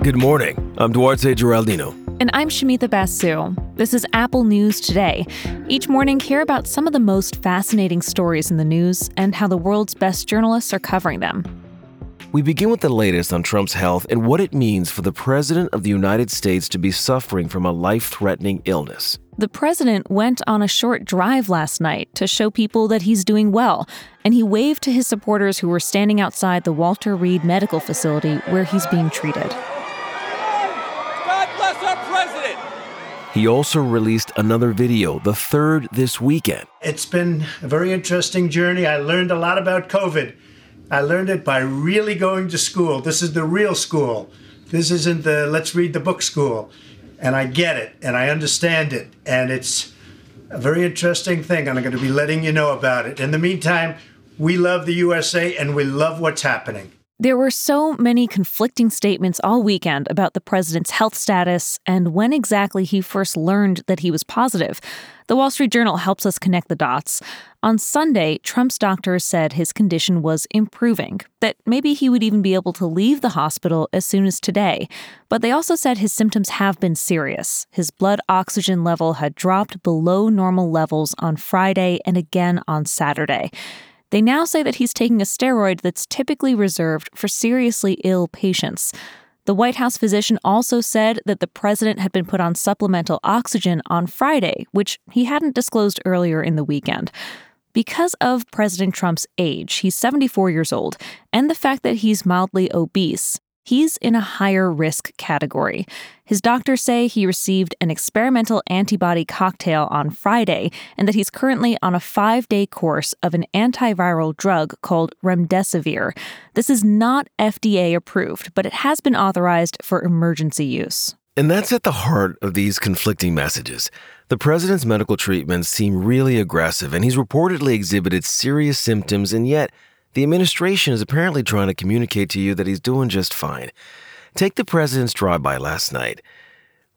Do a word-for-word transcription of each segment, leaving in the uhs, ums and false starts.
Good morning. I'm Duarte Geraldino. And I'm Shamita Basu. This is Apple News Today. Each morning, hear about some of the most fascinating stories in the news and how the world's best journalists are covering them. We begin with the latest on Trump's health and what it means for the president of the United States to be suffering from a life-threatening illness. The president went on a short drive last night to show people that he's doing well, and he waved to his supporters who were standing outside the Walter Reed Medical Facility where he's being treated. God bless our president! He also released another video, the third this weekend. It's been a very interesting journey. I learned a lot about COVID. I learned it by really going to school. This is the real school. This isn't the let's read the book school. And I get it, and I understand it. And it's a very interesting thing, and I'm going to be letting you know about it. In the meantime, we love the U S A, and we love what's happening. There were so many conflicting statements all weekend about the president's health status and when exactly he first learned that he was positive. The Wall Street Journal helps us connect the dots. On Sunday, Trump's doctors said his condition was improving, that maybe he would even be able to leave the hospital as soon as today. But they also said his symptoms have been serious. His blood oxygen level had dropped below normal levels on Friday and again on Saturday. They now say that he's taking a steroid that's typically reserved for seriously ill patients. The White House physician also said that the president had been put on supplemental oxygen on Friday, which he hadn't disclosed earlier in the weekend. Because of President Trump's age, he's seventy-four years old, and the fact that he's mildly obese, he's in a higher risk category. His doctors say he received an experimental antibody cocktail on Friday and that he's currently on a five-day course of an antiviral drug called Remdesivir. This is not F D A approved, but it has been authorized for emergency use. And that's at the heart of these conflicting messages. The president's medical treatments seem really aggressive, and he's reportedly exhibited serious symptoms, and yet the administration is apparently trying to communicate to you that he's doing just fine. Take the president's drive-by last night.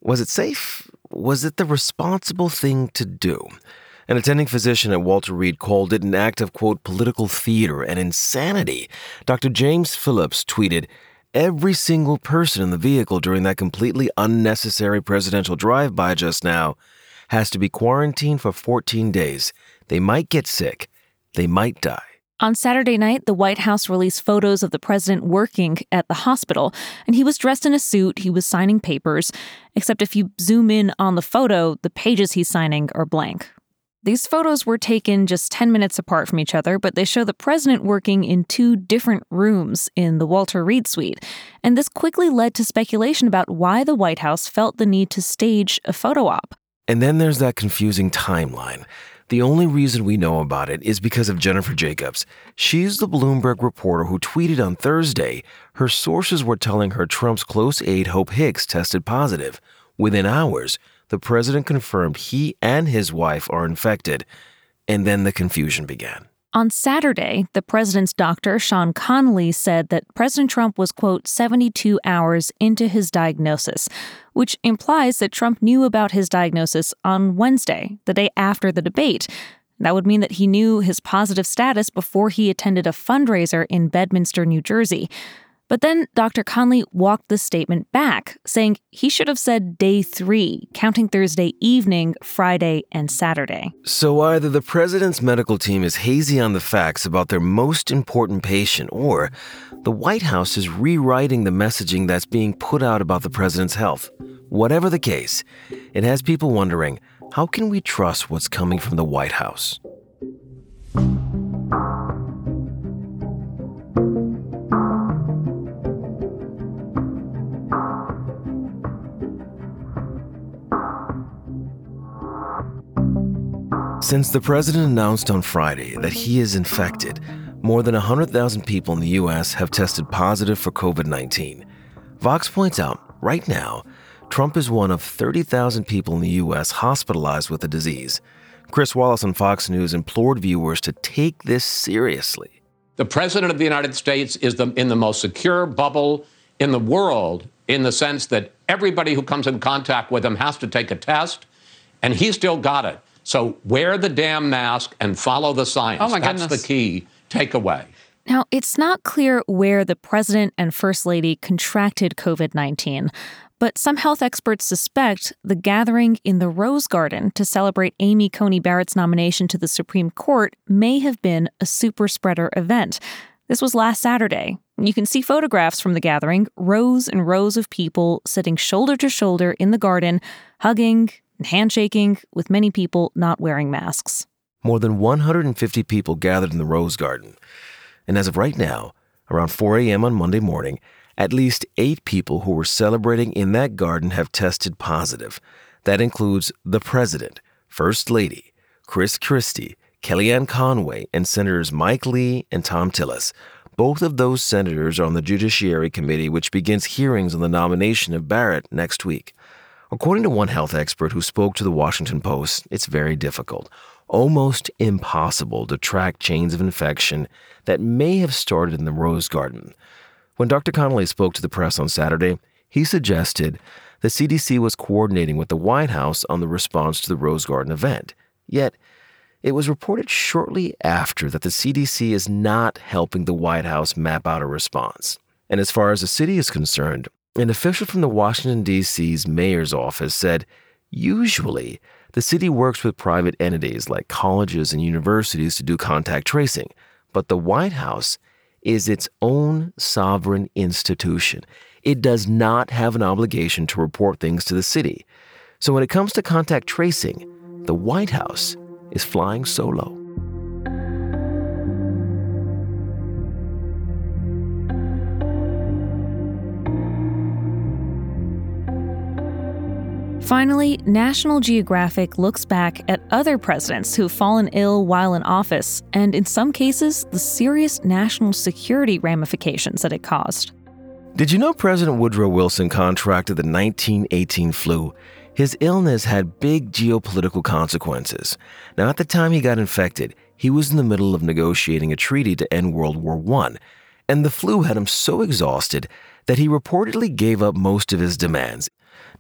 Was it safe? Was it the responsible thing to do? An attending physician at Walter Reed called it an act of, quote, political theater and insanity. Doctor James Phillips tweeted, "Every single person in the vehicle during that completely unnecessary presidential drive-by just now has to be quarantined for fourteen days. They might get sick. They might die." On Saturday night, the White House released photos of the president working at the hospital, and he was dressed in a suit, he was signing papers, except if you zoom in on the photo, the pages he's signing are blank. These photos were taken just ten minutes apart from each other, but they show the president working in two different rooms in the Walter Reed suite. And this quickly led to speculation about why the White House felt the need to stage a photo op. And then there's that confusing timeline. The only reason we know about it is because of Jennifer Jacobs. She's the Bloomberg reporter who tweeted on Thursday her sources were telling her Trump's close aide Hope Hicks tested positive. Within hours, the president confirmed he and his wife are infected, and then the confusion began. On Saturday, the president's doctor, Sean Conley, said that President Trump was, quote, seventy-two hours into his diagnosis, which implies that Trump knew about his diagnosis on Wednesday, the day after the debate. That would mean that he knew his positive status before he attended a fundraiser in Bedminster, New Jersey. But then Doctor Conley walked the statement back, saying he should have said day three, counting Thursday evening, Friday, and Saturday. So either the president's medical team is hazy on the facts about their most important patient, or the White House is rewriting the messaging that's being put out about the president's health. Whatever the case, it has people wondering, how can we trust what's coming from the White House? Since the president announced on Friday that he is infected, more than one hundred thousand people in the U S have tested positive for covid nineteen. Vox points out, right now, Trump is one of thirty thousand people in the U S hospitalized with the disease. Chris Wallace on Fox News implored viewers to take this seriously. The president of the United States is the, in the most secure bubble in the world, in the sense that everybody who comes in contact with him has to take a test, and he still got it. So wear the damn mask and follow the science. Oh my goodness. That's the key takeaway. Now, it's not clear where the president and first lady contracted covid nineteen, but some health experts suspect the gathering in the Rose Garden to celebrate Amy Coney Barrett's nomination to the Supreme Court may have been a super spreader event. This was last Saturday. You can see photographs from the gathering, rows and rows of people sitting shoulder to shoulder in the garden, hugging and handshaking, with many people not wearing masks. More than one hundred fifty people gathered in the Rose Garden. And as of right now, around four a.m. on Monday morning, at least eight people who were celebrating in that garden have tested positive. That includes the president, First Lady, Chris Christie, Kellyanne Conway, and Senators Mike Lee and Tom Tillis. Both of those senators are on the Judiciary Committee, which begins hearings on the nomination of Barrett next week. According to one health expert who spoke to the Washington Post, it's very difficult, almost impossible, to track chains of infection that may have started in the Rose Garden. When Doctor Conley spoke to the press on Saturday, he suggested the C D C was coordinating with the White House on the response to the Rose Garden event. Yet, it was reported shortly after that the C D C is not helping the White House map out a response. And as far as the city is concerned, an official from the Washington, D C's mayor's office said, usually, the city works with private entities like colleges and universities to do contact tracing, but the White House is its own sovereign institution. It does not have an obligation to report things to the city. So when it comes to contact tracing, the White House is flying solo. Finally, National Geographic looks back at other presidents who've fallen ill while in office, and in some cases, the serious national security ramifications that it caused. Did you know President Woodrow Wilson contracted the nineteen eighteen flu? His illness had big geopolitical consequences. Now, at the time he got infected, he was in the middle of negotiating a treaty to end World War One, and the flu had him so exhausted that he reportedly gave up most of his demands.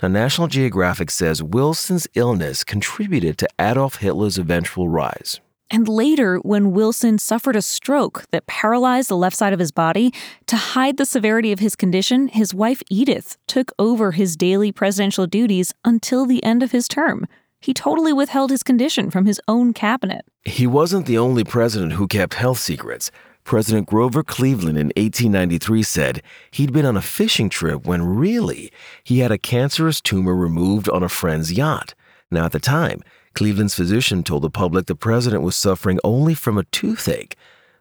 Now, National Geographic says Wilson's illness contributed to Adolf Hitler's eventual rise. And later, when Wilson suffered a stroke that paralyzed the left side of his body, to hide the severity of his condition, his wife Edith took over his daily presidential duties until the end of his term. He totally withheld his condition from his own cabinet. He wasn't the only president who kept health secrets. President Grover Cleveland in eighteen ninety-three said he'd been on a fishing trip when really he had a cancerous tumor removed on a friend's yacht. Now, at the time, Cleveland's physician told the public the president was suffering only from a toothache.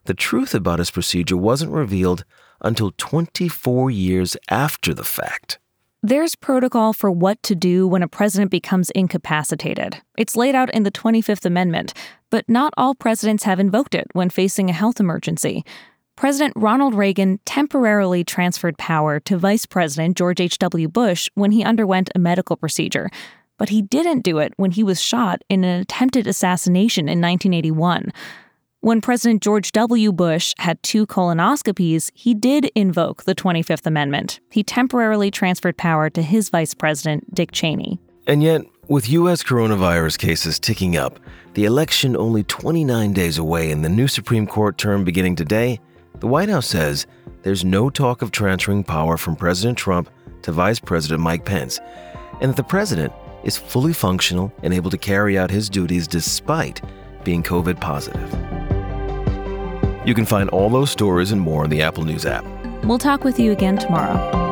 The truth about his procedure wasn't revealed until twenty-four years after the fact. There's protocol for what to do when a president becomes incapacitated. It's laid out in the twenty-fifth Amendment, but not all presidents have invoked it when facing a health emergency. President Ronald Reagan temporarily transferred power to Vice President George H W Bush when he underwent a medical procedure, but he didn't do it when he was shot in an attempted assassination in nineteen eighty-one. When President George W. Bush had two colonoscopies, he did invoke the twenty-fifth Amendment. He temporarily transferred power to his vice president, Dick Cheney. And yet, with U S coronavirus cases ticking up, the election only twenty-nine days away and the new Supreme Court term beginning today, the White House says there's no talk of transferring power from President Trump to Vice President Mike Pence, and that the president is fully functional and able to carry out his duties despite being COVID positive. You can find all those stories and more on the Apple News app. We'll talk with you again tomorrow.